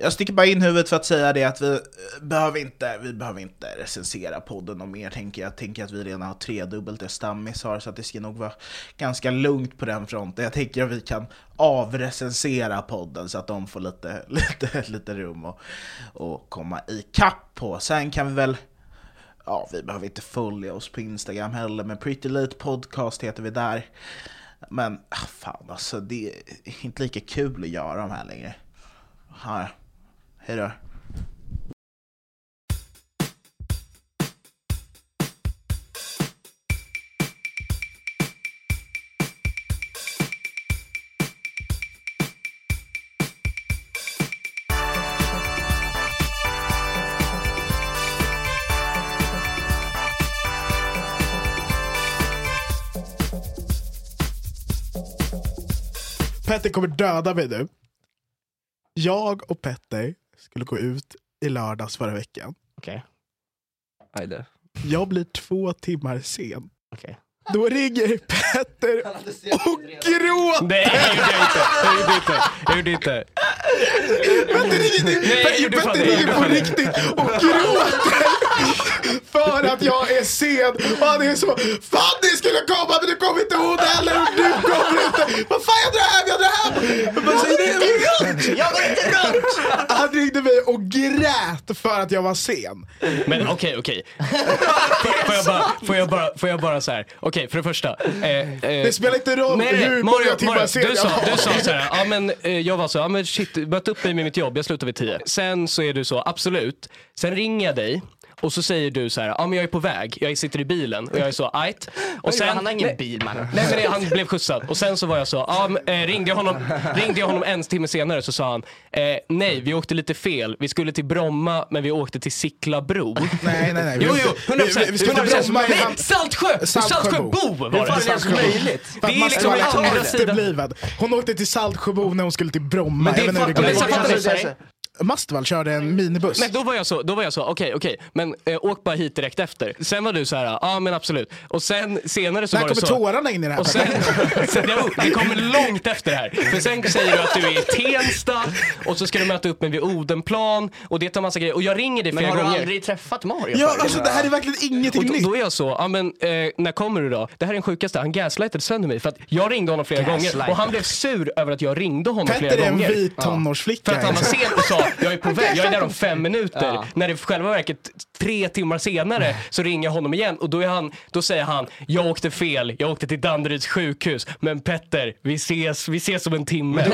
Jag sticker bara in huvudet för att säga det att vi behöver inte recensera podden och mer tänker jag. Jag tänker att vi redan har tredubbelt det stammis har så att det ska nog vara ganska lugnt på den fronten. Jag tänker att vi kan avrecensera podden så att de får lite rum och komma i kapp på. Sen kan vi väl, ja vi behöver inte följa oss på Instagram heller men Pretty Late Podcast heter vi där. Men fan alltså det är inte lika kul att göra de här längre. Här. Hej då. Petter kommer döda mig nu. Jag och Petter skulle gå ut i lördags förra veckan. Okej. Okay. Jag blir 2 timmar sen. Okej. Okay. Då ringer Petter och gråter. Nej, jag gjorde inte. Petter ringer på riktigt och gråter för att jag är sen. Och han är så, fan ni skulle komma men du kommer inte ihåg det heller. Och du kommer inte. Vad fan jag drar hem. Han ringde mig och grät för att jag var sen. Men okej. Får jag bara så här. Okej, för det första. Det spelar inte roll hur många timmar sen. Du sa så här, ja men jag var så, ja men shit, börjat upp mig med mitt jobb, jag slutar vid 10. Sen så är du så, absolut. Sen ringer jag dig. Och så säger du så här, ja ah, men jag är på väg, jag sitter i bilen och jag är så ajt. Och sen han har ingen bil man. Nej, han blev skjutsad och sen så var jag så, ja ah, ringde jag honom en timme senare så sa han, nej vi åkte lite fel, vi skulle till Bromma men vi åkte till Sicklabro. Nej. Jo, 100%. Vi skulle till Bromma i Saltsjöbo var det. Saltsjöbo. Det är liksom en andra sidan. Hon åkte till Saltsjöbo när hon skulle till Bromma. Men det är Mastwall körde en minibuss. Men då var jag så okej, men åk bara hit direkt efter. Sen var du så här, ja men absolut. Och sen senare så var det så. Där kommer tårarna in i det här. Och sen det kommer långt efter det här. För sen säger du att du är i Tensta och så ska du möta upp mig vid Odenplan och det tar massa grejer och jag ringer dig flera gånger. Men har du aldrig träffat Mario? Ja, alltså det här är verkligen ingenting nytt. Då är jag så, ja men när kommer du då? Det här är den sjukaste, han gaslightade sönder mig för att jag ringde honom flera gånger och han blev sur över att jag ringde honom flera gånger. Petter är en vit tonårsflicka. För att han var sen och sa jag är på väg, jag är där om 5 minuter. Ja. När det själva verket 3 timmar senare så ringer jag honom igen och då säger han, jag åkte fel, jag åkte till Danderyds sjukhus, men Petter, vi ses om en timme.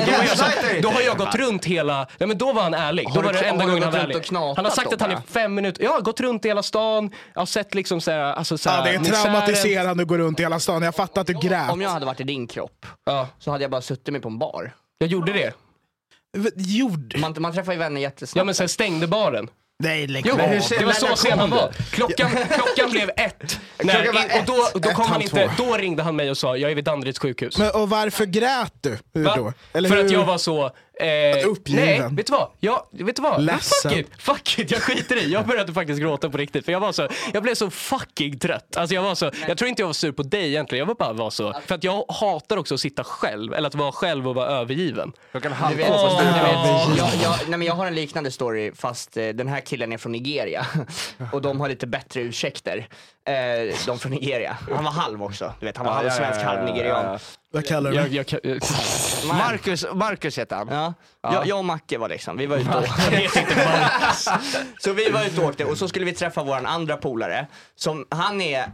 Då har jag gått runt hela, nej men då var han ärlig, då var det enda gången han var ärlig. Han har sagt att han är 5 minuter, jag har gått runt hela stan, jag har sett liksom såhär, alltså såhär. Ja, det är traumatiserande att gå runt hela stan, jag fattar att du grät. Om jag hade varit i din kropp så hade jag bara suttit mig på en bar. Jag gjorde det. Man träffar ju vänner jättesnabbt. Ja men sen stängde baren. Nej, det var så sen han var. Klockan blev 1. Då ringde han mig och sa jag är vid Danderyds sjukhus. Men och varför grät du då? Eller för att jag var så uppgiven. Nej, vet du vad? Fuck it, jag skiter i. Jag började faktiskt gråta på riktigt för jag blev så fucking trött. Alltså jag var så, jag tror inte jag var sur på dig egentligen. Jag var bara så för att jag hatar också att sitta själv eller att vara själv och vara övergiven. Jag har en liknande story fast den här killen är från Nigeria och de har lite bättre ursäkter. De från Nigeria. Han var halv också. Du vet, han var halv svensk, halv nigerian. Vad kallar du? Markus heter han. Ja. Jag och Macke var liksom. Vi var ute och så vi var ute och åkte. Och så skulle vi träffa våran andra polare. Som han är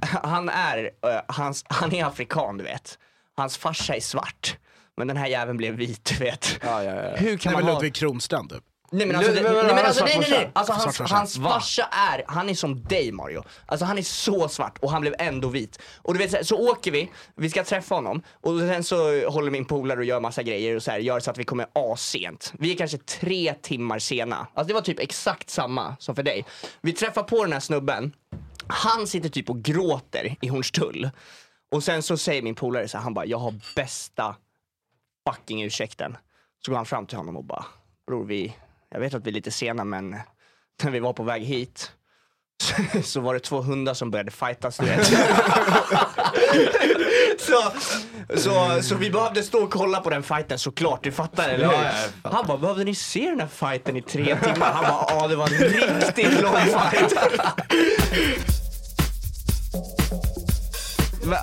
afrikan, du vet. Hans farsa är svart. Men den här jäveln blev vit, du vet. Hur kan man Ludvig Kronstrand, typ. Nej men alltså, hans farsa är, han är som dig Mario. Alltså han är så svart och han blev ändå vit. Och du vet så åker vi ska träffa honom. Och sen så håller min polare och gör massa grejer och så här, gör så att vi kommer asent. Vi är kanske 3 timmar sena. Alltså det var typ exakt samma som för dig. Vi träffar på den här snubben. Han sitter typ och gråter i Hornstull. Och sen så säger min polare så här, han bara jag har bästa fucking ursäkten. Så går han fram till honom och bara bror jag vet att vi är lite sena, men när vi var på väg hit så var det 200 som började fightas, du vet. Så vi behövde stå och kolla på den fighten, såklart, du fattar, eller hur? Han bara, behövde ni se den här fighten i 3 timmar? Han bara, det var en riktigt lång fight. Men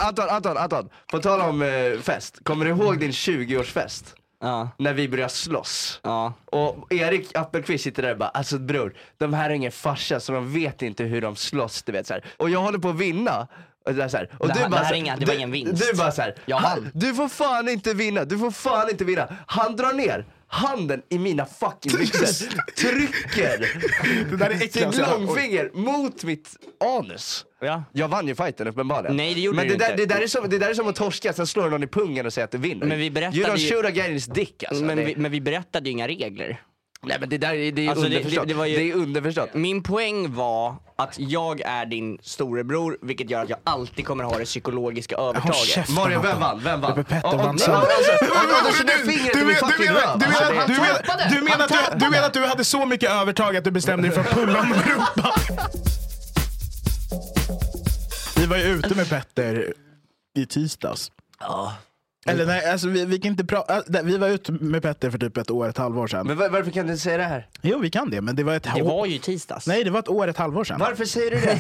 Anton, på tal om fest, kommer du ihåg din 20-årsfest? Ja. När vi börjar slåss. Ja. Och Erik Appelqvist sitter där och bara, alltså bror, de här är ingen farsa så de vet inte hur de slåss, du vet så här. Och jag håller på att vinna. Det var ingen vinst. Du bara så här, du får fan inte vinna. Han drar ner handen i mina fucking byxor. Trycker sitt långfinger mot mitt anus. Ja. Jag vann ju fighten uppenbarligen. Nej, det gjorde men det inte. Det där är som att torska, sen slår någon i pungen och säger att du vinner. Men vi berättade ju... You don't shoot a guy in his dick, alltså. Men vi berättade ju inga regler. Nej, men det är underförstått. Min poäng var att jag är din storebror, vilket gör att jag alltid kommer ha det psykologiska övertaget. Mario, vem vann? Petter vann. Du menar att du hade så mycket övertag att du bestämde dig för att pulla med rumpa. Vi var ju ute med Petter i tisdags. Ja. Eller nej, alltså vi kan inte vi var ute med Petter för typ 1 år, 1 halvår sedan. Men varför kan du säga det här? Jo, vi kan det, men det var ett halvår. Det var ju tisdags. Nej, det var 1 år, 1 halvår sedan. Varför säger du det?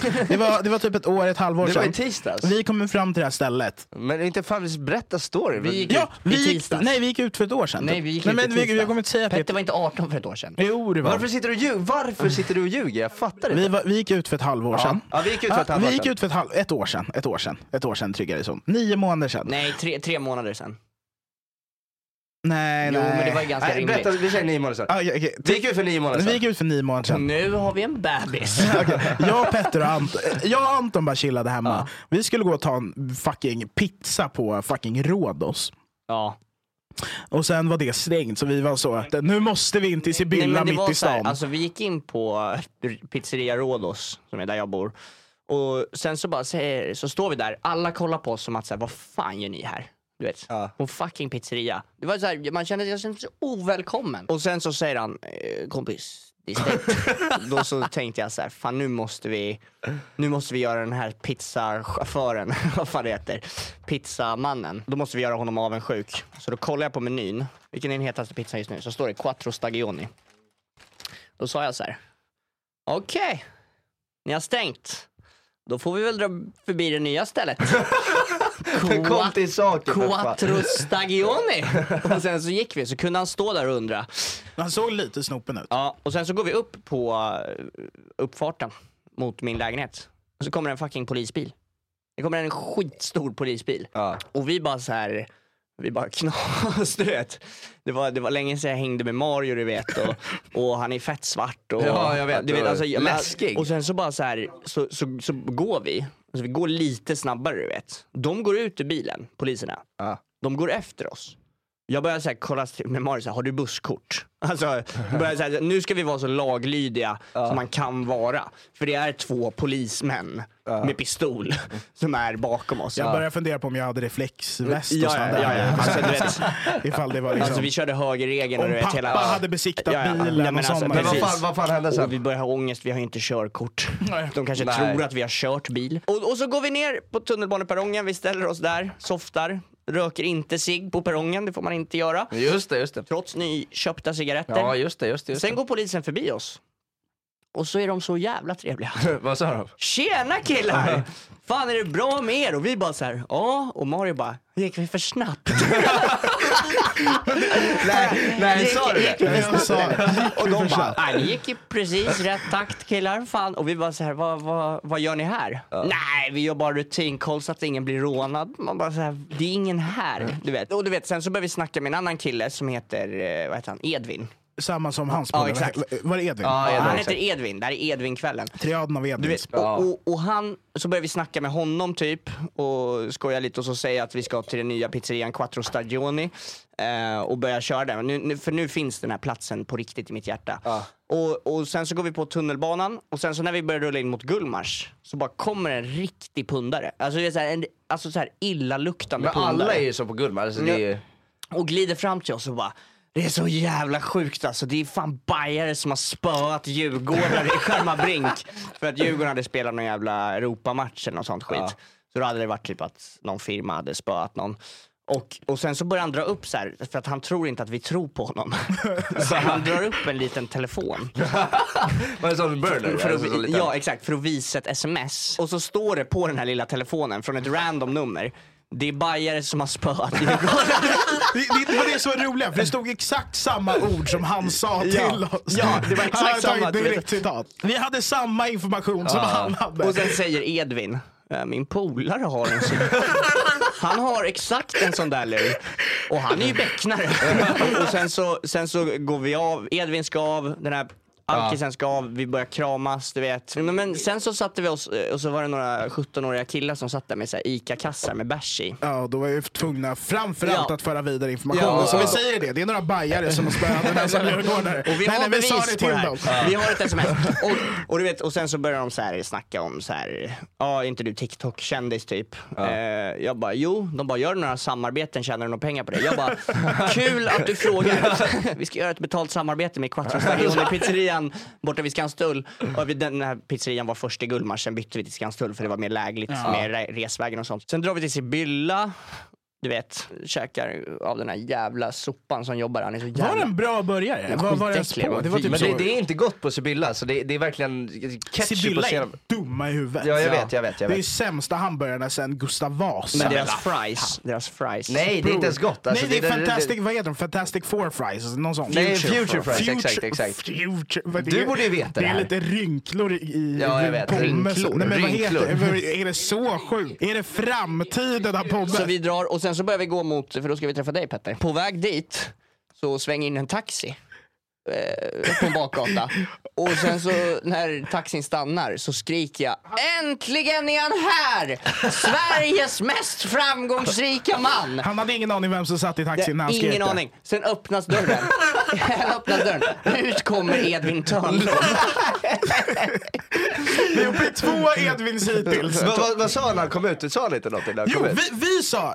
det var typ 1 år, 1 halvår sedan. Det var i tisdags. Vi kommer fram till det här stället. Men inte faktiskt berätta story. Vi gick i tisdags. Nej, vi gick ut för 1 år sedan. Nej, vi gick jag kommer inte säga Petter var inte 18 för 1 år sedan. Jo, det var. Varför sitter du och ljuger? Jag fattar inte. Vi gick ut för 1 halvår sedan. Ja, vi gick ut för 1 halvår. Vi gick ut för ett år sedan, tryggare liksom. 9 månader sedan. Nej, 3 månader. Sen. Nej, men det var ju ganska rimligt. Berätta, vi säger 9 månader sedan. Vi gick ut för 9 månader sedan. Nu har vi en bebis. Okay. Jag, Petter och Anton. Bara chillade hemma. Vi skulle gå och ta en fucking pizza på fucking Rodos. Ja. Och sen var det strängt, så vi var så att nu måste vi in till Sibylla mitt i stan. Alltså vi gick in på Pizzeria Rodos, som är där jag bor. Och sen så står vi där. Alla kollar på oss som att så här, vad fan gör ni här? du vet, på fucking pizzeria. Det var så här, jag kände så ovälkommen. Och sen så säger han, kompis, det är stängt. Då så tänkte jag så här, fan nu måste vi göra den här pizzachauffören, vad fan det heter, pizzamannen. Då måste vi göra honom avundsjuk. Så då kollar jag på menyn, vilken är den hetaste pizzan just nu? Så står det Quattro Stagioni. Då sa jag så här, okej, ni har stängt. Då får vi väl dra förbi det nya stället. Kom till saken. Quattro Stagioni. Och sen så gick vi, så kunde han stå där och undra. Han såg lite snopen ut. Ja, och sen så går vi upp på uppfarten mot min lägenhet. Och så kommer en fucking polisbil. Det kommer en skitstor polisbil. Ja. Och vi bara så här... Vi bara knas, du vet. Det var länge sedan jag hängde med Mario, du vet. Och han är fett svart. Och, ja, jag vet. Du vet alltså, läskig. Och sen så bara så här, så går vi. Alltså, vi går lite snabbare, du vet. De går ut ur bilen, poliserna. De går efter oss. Jag börjar så här, kolla med Mario, så här, har du busskort? Alltså, börjar så här, nu ska vi vara så laglydiga som man kan vara. För det är två polismän med pistol som är bakom oss. Jag börjar fundera på om jag hade reflexväst och sånt där. Ja. Alltså, du vet, ifall det var liksom... Alltså, vi körde högerregeln. Om och pappa hela... hade besiktat bilen och alltså, men vad fan hände sen? Och vi börjar ha ångest, vi har inte körkort. Nej. De kanske tror att vi har kört bil. Och så går vi ner på tunnelbaneperrongen, vi ställer oss där, softar. Röker inte cigg på perrongen, det får man inte göra. Just det. Trots nyköpta cigaretter. Ja, just det. Sen går polisen förbi oss. Och så är de så jävla trevliga. Vad sa de? Tjena killar! Fan, är det bra med er? Och vi bara så här, ja. Och Mario bara, gick vi för snabbt? nej, sa du det? Och de bara, nej, ni gick ju precis rätt takt killar, fan. Och vi bara så här, vad gör ni här? Nej, vi gör bara rutinkoll så att ingen blir rånad. Man bara så här, det är ingen här, du vet. Och du vet, sen så började vi snacka med en annan kille som heter, vad heter han? Edvin. Samma som hans på. Ja, exakt. Var det Edvin? Ja, han heter Edvin. Där är Edvin-kvällen. Triaden av Edvin. Och han, så börjar vi snacka med honom typ. Och skojar lite och så säger att vi ska till den nya pizzerian Quattro Stagioni. Och börja köra där. För nu finns den här platsen på riktigt i mitt hjärta. Och sen så går vi på tunnelbanan. Och sen så när vi börjar rulla in mot Gullmars, så bara kommer en riktig pundare. Alltså det är så här, en illaluktande pundare. Men alla är ju så på Gullmars. Och glider fram till oss och bara... Det är så jävla sjukt alltså. Det är fan bajare som har spöat Djurgården i Skärma Brink. För att Djurgården hade spelat någon jävla Europamatch eller något sånt skit. Så då hade det varit typ att någon firma hade spöat någon. Och sen så börjar han dra upp så här, för att han tror inte att vi tror på honom. Så han drar upp en liten telefon. Vad är det som burner? Ja, exakt. För att visa ett sms. Och så står det på den här lilla telefonen från ett random nummer. Det är bajare som har spöat. Det var det som var roliga. För det stod exakt samma ord som han sa till oss. Ja, det var exakt samma direkt citat. Vi hade samma information som han hade. Och sen säger Edvin, min polare har en sån. Han har exakt en sån där lur. Och han är ju bäcknare. Och sen så går vi av. Edvin ska av, den här alkisen ska av, vi börjar kramas, du vet. Men sen så satte vi oss, och så var det några 17-åriga killar som satt där med så här ICA-kassar med bärs i. Ja, då var vi tvungna framförallt att föra vidare informationen. Ja, så vi säger det är några bajare som har spöat den här som går där. Och vi har bevis på det här. Vi har ett sms. Och du vet, och sen så börjar de så här snacka om så här, är inte du TikTok-kändis typ? Ja. Jag bara, jo. De bara, gör några samarbeten, tjänar du några pengar på det? Jag bara, kul att du frågar. Vi ska göra ett betalt samarbete med Quattro Stagioni pizzeria borta vid Skanstull. Och den här pizzerian var först i Gullmars, sen bytte vi till Skanstull för det var mer lägligt med resvägen och sånt. Sen drar vi till Sibylla, du vet, käkar av den här jävla sopan som jobbar. Han är så jävla... Var det en bra börjare? Det var typ men det är inte gott på Sibylla, så det är verkligen ketchup. Sibylla är dumma i huvudet. Ja, jag vet. Det är ju sämsta hamburgarna sen Gustav Vasa. Men deras fries. Nej, det är inte ens gott. Alltså, nej, det är fantastic, vad heter de? Fantastic Four Fries, någon sån. Nej, Future Fries, exakt. Future, du borde ju veta det här. Det är lite rynklor i... Ja, jag vet. Rynklor. Nej, men vad heter... Är det så sjukt? Är det framtiden av podden? Så vi drar, och sen så börjar vi gå mot, för då ska vi träffa dig Petter. På väg dit så svänger in en taxi på en bakgata. Och sen så när taxin stannar så skriker jag, äntligen är han här! Sveriges mest framgångsrika man! Han hade ingen aning vem som satt i taxin när han skrek. Ingen aning. Sen öppnas dörren. Ut kommer Edvin Törnlund. Vi är uppe i 2 Edvins hittills. Vad sa han när han kom ut? Du sa lite något. Jo, vi sa...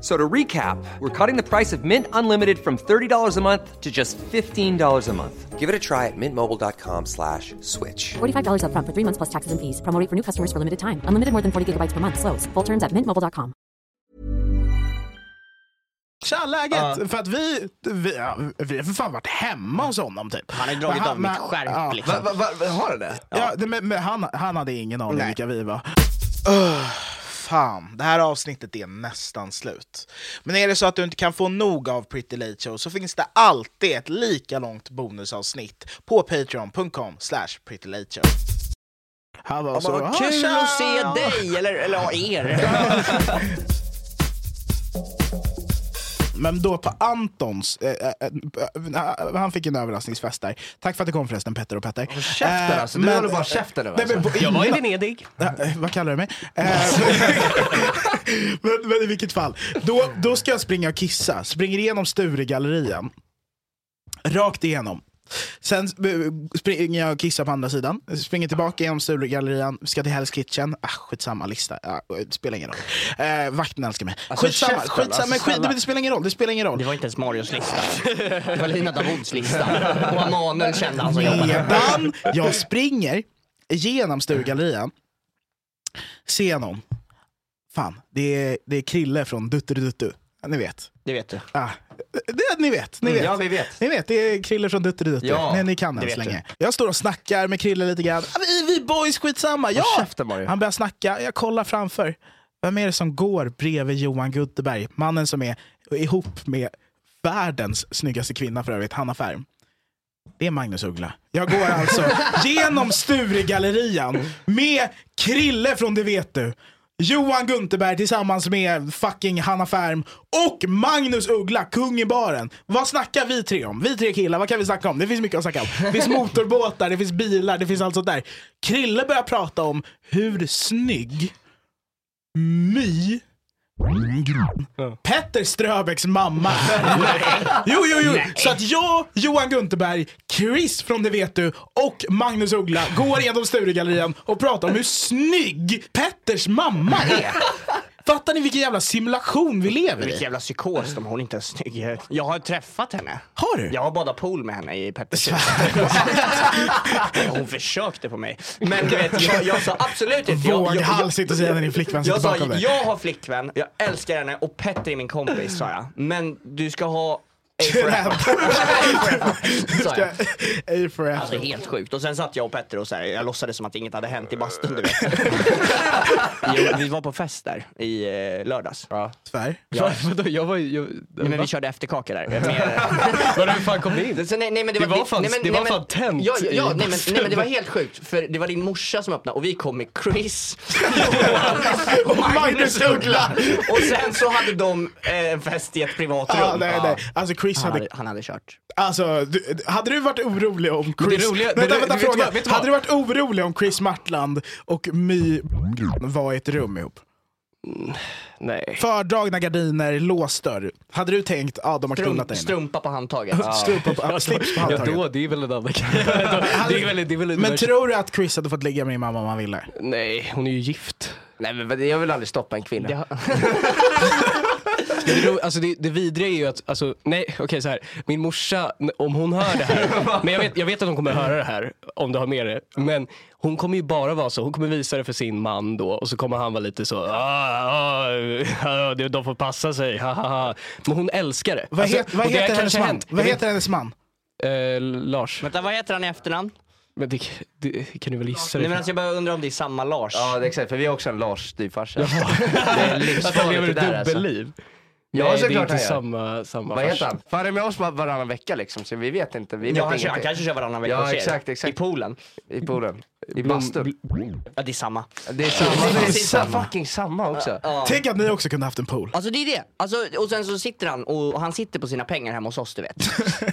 So to recap, we're cutting the price of Mint Unlimited from $30 a month to just $15 a month. Give it a try at mintmobile.com/switch. $45 up front for 3 months plus taxes and fees. Promo rate for new customers for limited time. Unlimited more than 40 gigabytes per month. Slows full terms at mintmobile.com. Tja, läget! För att vi har för fan varit hemma hos honom typ. Han har dragit av mitt skärp liksom. Har han det? Ja, men han hade ingen aning vilka vi var. Fan, det här avsnittet är nästan slut. Men är det så att du inte kan få nog av Pretty Late Show, så finns det alltid ett lika långt bonusavsnitt på patreon.com/prettylateshow. Hallå, så vad kul att se dig, eller er. Men då på Antons, han fick en överraskningsfest där. Tack för att du kom förresten, Petter och Petter. Käften alltså, du håller bara käften. Jag var i Venedig. Vad kallar du mig? Men i vilket fall. Då ska jag springa och kissa. Springer igenom Sturegallerian. Rakt igenom. Sen springer jag och kissar på andra sidan. Springer tillbaka genom Sturegallerian. Ska till Hell's Kitchen. Skitsamma lista. Spelar ingen roll. Vakten älskar mig. Skitsamma. Det spelar ingen roll. Det var inte ens Marios lista. Det var Lina Davods lista. Och Emanuel kände han som jobbade. Jag springer genom Sturegallerian. Ser någon. Fan, det är Krille från Dutti. Ni vet. Det vet du. Ni vet. Ja, vi vet. Ni vet, det är Krille från Dutti. Ja, nej, ni kan ens länge. Jag står och snackar med Krille lite grann. Vi boys, skitsamma. Ja. Han börjar snacka. Jag kollar framför. Vem är det som går bredvid Johan Gunterberg? Mannen som är ihop med världens snyggaste kvinna för övrigt, Hanna Färm. Det är Magnus Uggla. Jag går alltså genom Sturegallerian med Krille från Det vet du. Johan Gunterberg tillsammans med fucking Hanna Färm och Magnus Uggla, kung i baren. Vad snackar vi tre om? Vi tre killar, vad kan vi snacka om? Det finns mycket att snacka om. Det finns motorbåtar, det finns bilar, det finns allt sånt där. Krille börjar prata om hur snygg My Petter Ströbecks mamma. Jo. Nej. Så att jag, Johan Gunterberg, Chris från Det vet du och Magnus Uggla går igenom Sturegallerian och pratar om hur snygg Petters mamma är. Fattar ni vilken jävla simulation vi lever i? Vilken jävla psykos, de håller inte ens snygg. Jag har träffat henne. Har du? Jag har badat pool med henne i Petters. Hon försökte på mig. Men du vet, jag sa absolut inte. Våg halsigt och säga när din flickvän sitter bakom dig. Jag har flickvän, jag älskar henne och Petter är min kompis, sa jag. Men du ska ha A for effort. Alltså helt sjukt. Och sen satt jag och Petter och så här, jag låtsades som att inget hade hänt i bastun, du vet. Vi var på fest där i lördags. Ja. Tvär. Ja. Men vi körde efterkaka där. Var det fan kom in? Nej men det var helt sjukt, för det var din morsa som öppnade och vi kom med Chris och Magnus Uggla. Och sen så hade de en fest i ett privat rum. Nej. Alltså Chris han hade kört. Alltså, hade du varit orolig om Chris? Hade du varit orolig om Chris Martland och My var i ett rum ihop? Nej. Fördragna gardiner, låsdörr. Hade du tänkt, de har knullat dig. Strumpa på handtaget. Slips på handtaget. Ja, då, det är väl en annan. Men tror du att Chris hade fått ligga med din mamma om han ville? Nej, hon är ju gift. Nej, men jag vill aldrig stoppa en kvinna. Det vidriga är ju att så här, min morsa, om hon hör det här, men jag vet att hon kommer höra det här om du har med det, men hon kommer ju bara vara så, hon kommer visa det för sin man då, och så kommer han vara lite så de får passa sig. Men hon älskar det. Vad heter hennes man? Lars. Vänta, vad heter han i efternamn? Men det kan du väl gissa? Nej, men alltså jag bara undrar om det är samma Lars. Ja, det är exakt, för vi är också en Lars styvfarsa. Det är livsfarligt det där dubbelliv. Alltså. Ja, nej, så det är inte samma. Vad heter han? Fan, är med oss varannan vecka liksom, så vi vet inte. Vi vet han kanske kör varannan vecka. Ja, exakt. I poolen. I bastun. Ja, det är samma. Det är samma. Fucking samma också. Tänk att ni också kunde haft en pool. Alltså det är det. Alltså, och sen så sitter han, och han sitter på sina pengar hemma hos oss, du vet.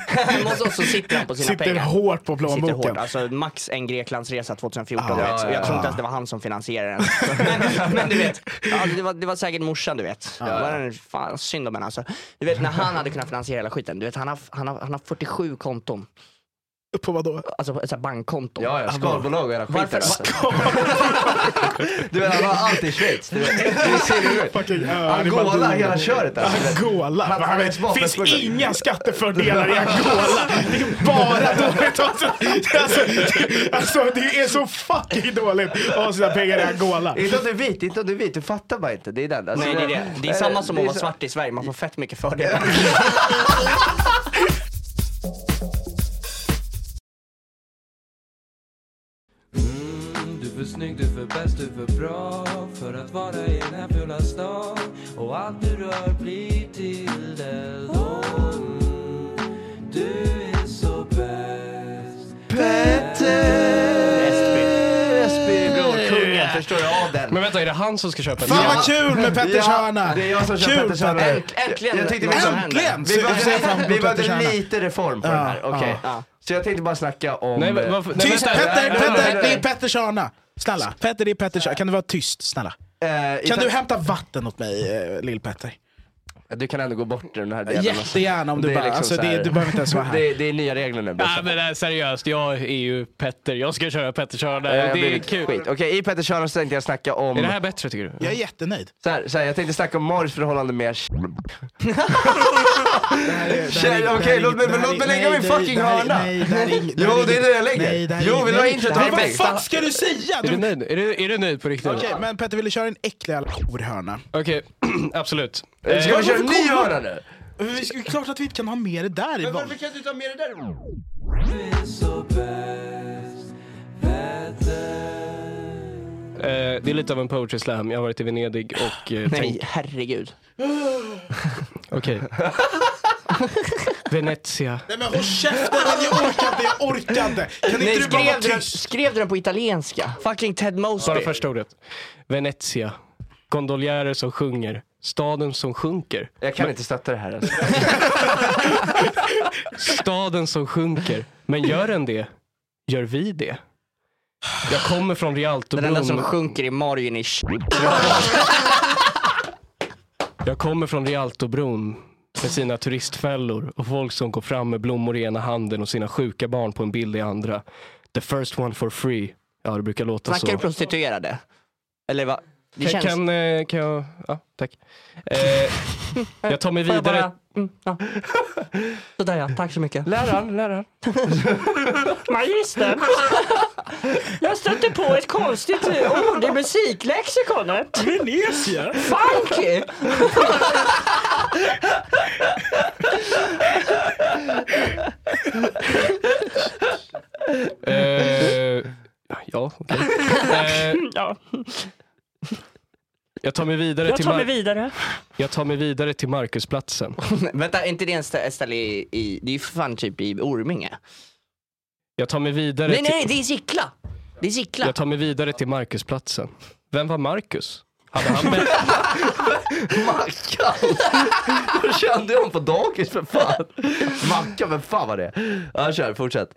Hemma hos oss så sitter han på sina pengar. Sitter hårt på plånboken. Sitter hårt. Alltså max en Greklandsresa 2014, du vet. Och jag tror inte att det var han som finansierade den. men du vet, det var säkert morsan, du vet. Det var en fan synd om henne alltså. Du vet, när han hade kunnat finansiera hela skiten. Du vet, han har 47 konton. På vad då? Alltså ett bankkonto. Ja, skalbolag och era skiter. Alltså. Du vet, han var alltid i Schweiz. Du ser det fucking, Angola, hela köret där. Angola. Det finns inga skattefördelar i Angola. Det är bara dåligt. Alltså, det är så fucking dåligt att ha sina pengar i Angola. Inte om du vet. Du fattar bara inte. Det är den. Alltså, nej, det är det. Det är samma som att vara svart i Sverige. Man får fett mycket fördelar. För snygg, du för bäst, du för bra för att vara i den här fula stan. Och allt du rör blir till det. Du är så bäst. Petter Estby, bror, kungen, förstår jag av den. Men vänta, är det han som ska köpa den? Fan vad kul med Petters hörna. Det är jag som köper Petters hörna. Äntligen! Vi behövde lite reform på den här, okej. Så jag tänkte bara snacka om... Petter, det är Petters hörna. Snälla, Petter, det är Petters. Kan du vara tyst, snälla? Kan du hämta vatten åt mig, lill-Petter? Du kan ändå gå bort den här delen. Jättegärna om du bara... Liksom alltså, du behöver inte ens vara här. Det är nya regler nu. Nej, men det är seriöst. Jag är ju Petter. Jag ska köra Petters hörna. Det är kul. Okej, i Petters hörna så tänkte jag snacka om... Är det här bättre, tycker du? Jag är jättenöjd. Så här, jag tänkte snacka om Marios förhållande med... Okej, låt mig lägga min fucking hörna. Jo, det är det jag lägger. Jo, vill du ha introt? Vad fan ska du säga? Är du nöjd på riktigt? Okej, men Petter, vill du köra en äcklig hörna? Okej, absolut. Ska vi köra en ny hörna nu? Det är klart att vi inte kan ha med det där i. Men varför kan du inte ha med det där? Du är så bäst, det är lite av en poetry slam. Jag har varit i Venedig och... Nej, herregud. Okej. Venezia. Nej, men håll käften, jag orkade. Kan inte du bara vara tyst? Skrev du den på italienska? Fucking Ted Mosby. Bara första ordet. Venezia. Gondoljärer som sjunger. Staden som sjunker. Jag kan inte stötta det här alltså. Staden som sjunker. Men gör den det? Gör vi det? Jag kommer från Rialtobron. Den enda som sjunker i Marjunish. Jag kommer från Rialtobron med sina turistfällor och folk som går fram med blommor i ena handen och sina sjuka barn på en bild i andra. The first one for free. Ja, det brukar låta så. Snackar du prostituerade? Eller vad? Kan jag... Ja, tack. Jag tar mig vidare. Sådär ja, tack så mycket. Läraren. Magistern. Jag stötte på ett konstigt ord i musiklexikonet. Venezia. Funky. Ja, okej. Ja. Jag tar mig vidare till Markusplatsen. Vänta, inte det en ställe i... Det är ju fan typ i Orminge. Jag tar mig vidare till... Nej, det är Sickla. Jag tar mig vidare till Markusplatsen. Vem var Markus? Hade han med... Mackan! Då kände jag på dagis, för fan. Mackan, vem fan var det? Ja, kör, fortsätt.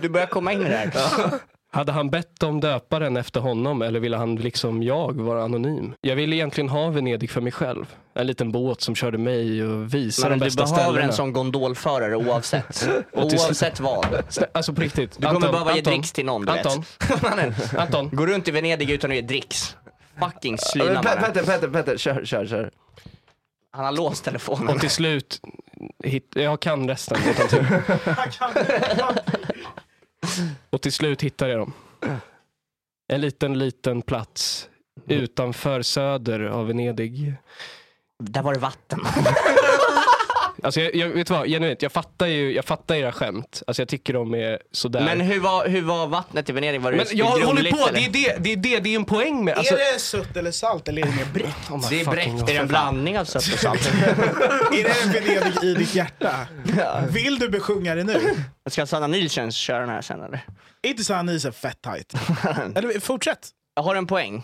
Du börjar komma in i det här. Ja. Hade han bett om döparen efter honom eller ville han liksom jag vara anonym? Jag ville egentligen ha Venedig för mig själv. En liten båt som körde mig och visade de bästa ställena. Men du behöver en sån gondolförare oavsett. Oavsett vad. Alltså på riktigt. Du kommer behöva ge dricks till någon, du vet. Anton. Gå runt i Venedig utan att ge dricks. Fucking slyna. Petter, kör. Han har låst telefonen. Och till slut, jag kan resten. Och till slut hittar jag dem. En liten plats utanför söder av Venedig. Där var det vatten. Alltså jag vet vad, genuint, jag fattar era skämt. Alltså jag tycker de är sådär. Men hur var vattnet i Venedig? Var det grumligt? Men jag håller på, eller? det är en poäng med. Alltså... Är det sött eller salt eller är det mer bräckt? Oh, det är bräckt, det är en blandning av sött och salt. Är det Venedig i ditt hjärta? Ja. Vill du besjunga det nu? Jag ska Sanna Nielsen köra den här sen, eller? Inte Sanna Nielsen fett tajt. Eller fortsätt. Jag har en poäng.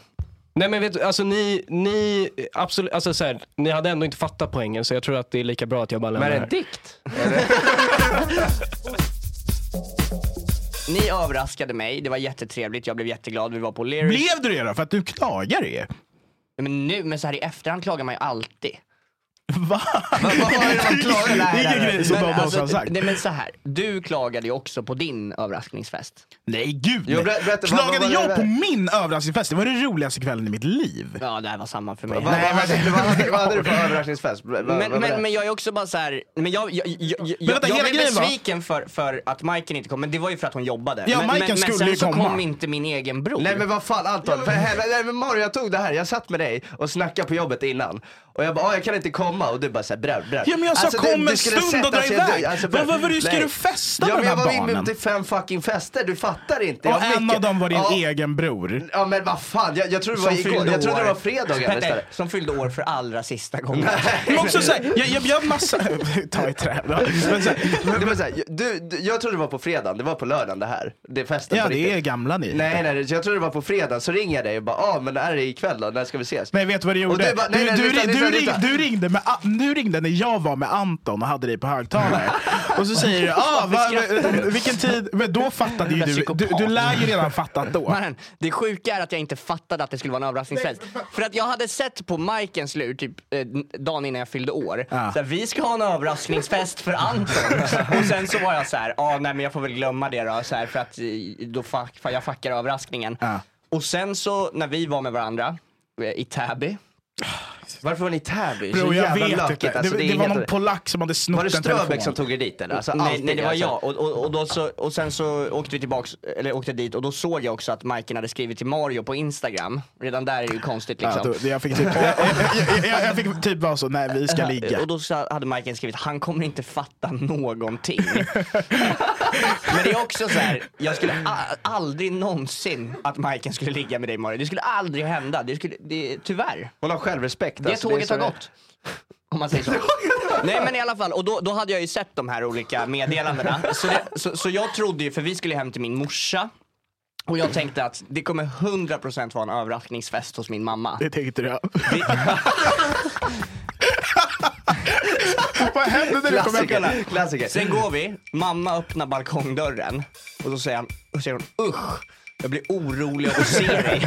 Nej men vet du, alltså ni absolut, alltså så här, ni hade ändå inte fattat poängen, så jag tror att det är lika bra att jag bara lämnar. Men en dikt. Ni överraskade mig, det var jättetrevligt, jag blev jätteglad, vi var på Lyric. Blev du det då för att du klagar er? Men så här i efterhand klagar man ju alltid. Va? Vad har det man klagar där? Men så här, du klagade ju också på din överraskningsfest. Nej gud, nej. Klagade jag på min överraskningsfest? Det var den roligaste kvällen i mitt liv. Ja, det här var samma för mig. Nej, vad hade du för överraskningsfest? Men jag är också bara så här, men jag blev besviken för att Majken inte kom, men det var ju för att hon jobbade. Ja, men sen så kom inte min egen bror. Nej men vad fan Anton, för Mario, jag tog det här, jag satt med dig och snackade på jobbet innan. Och jag bara, jag kan inte komma. Och du bara såhär, bröd. Ja men jag sa, alltså, kom en stund och dra iväg. Varför ska du festa med den här barnen? Jag var inne till 5 fucking fester, du fattar inte. Och en av dem var din egen bror. Ja men vad fan, jag tror det var igår. Jag tror det var fredagen. Petter, som fyllde år för allra sista gången. Men också såhär, jag bjöd massa. Ta i trä. Jag tror det var på fredagen, det var på lördagen det här. Det är festen. Ja det är gamla ni. Nej, jag tror det var på fredagen. Så ringer jag dig och bara, men det här är ikväll då, när ska vi ses? Nej, vet du vad du gjorde? Du ringde med, nu ringde när jag var med Anton och hade dig på högtalare. Och så säger du, vilken tid? Men då fattade ju du lär ju redan fattat då. Men det sjuka är att jag inte fattade att det skulle vara en överraskningsfest. För att jag hade sett på Majkens lur typ dagen innan jag fyllde år. Ja. Så här, vi ska ha en överraskningsfest för Anton. Och sen så var jag så här, nej men jag får väl glömma det då. Så här, för att då jag fuckar överraskningen. Ja. Och sen så när vi var med varandra i Täby. Varför var ni i Täby? Bro, jag vet lökigt. Alltså, det var någon polack som hade snott en telefon. Var det Ströbeck som tog er dit eller? Alltså, nej, det var jag. Och sen så åkte vi tillbaks, eller åkte dit. Och då såg jag också att Majken hade skrivit till Mario på Instagram. Redan där är ju konstigt liksom. Ja, jag fick typ bara så, nej vi ska ligga. Och då hade Majken skrivit, han kommer inte fatta någonting. Men det är också så här, jag skulle aldrig någonsin att Majken skulle ligga med dig Mario. Det skulle aldrig hända. Tyvärr. Hon har självrespekt. Det alltså, tåget har gått. Om man säger så. Nej men i alla fall, och då hade jag ju sett de här olika meddelandena. Så jag trodde ju, för vi skulle hem till min morsa. Och jag tänkte att det kommer 100% vara en överraskningsfest hos min mamma. Det tänkte jag. Vad hände när du kom hem? Klassiker. Sen går vi, mamma öppnar balkongdörren. Och då säger hon, usch, jag blir orolig av att se dig.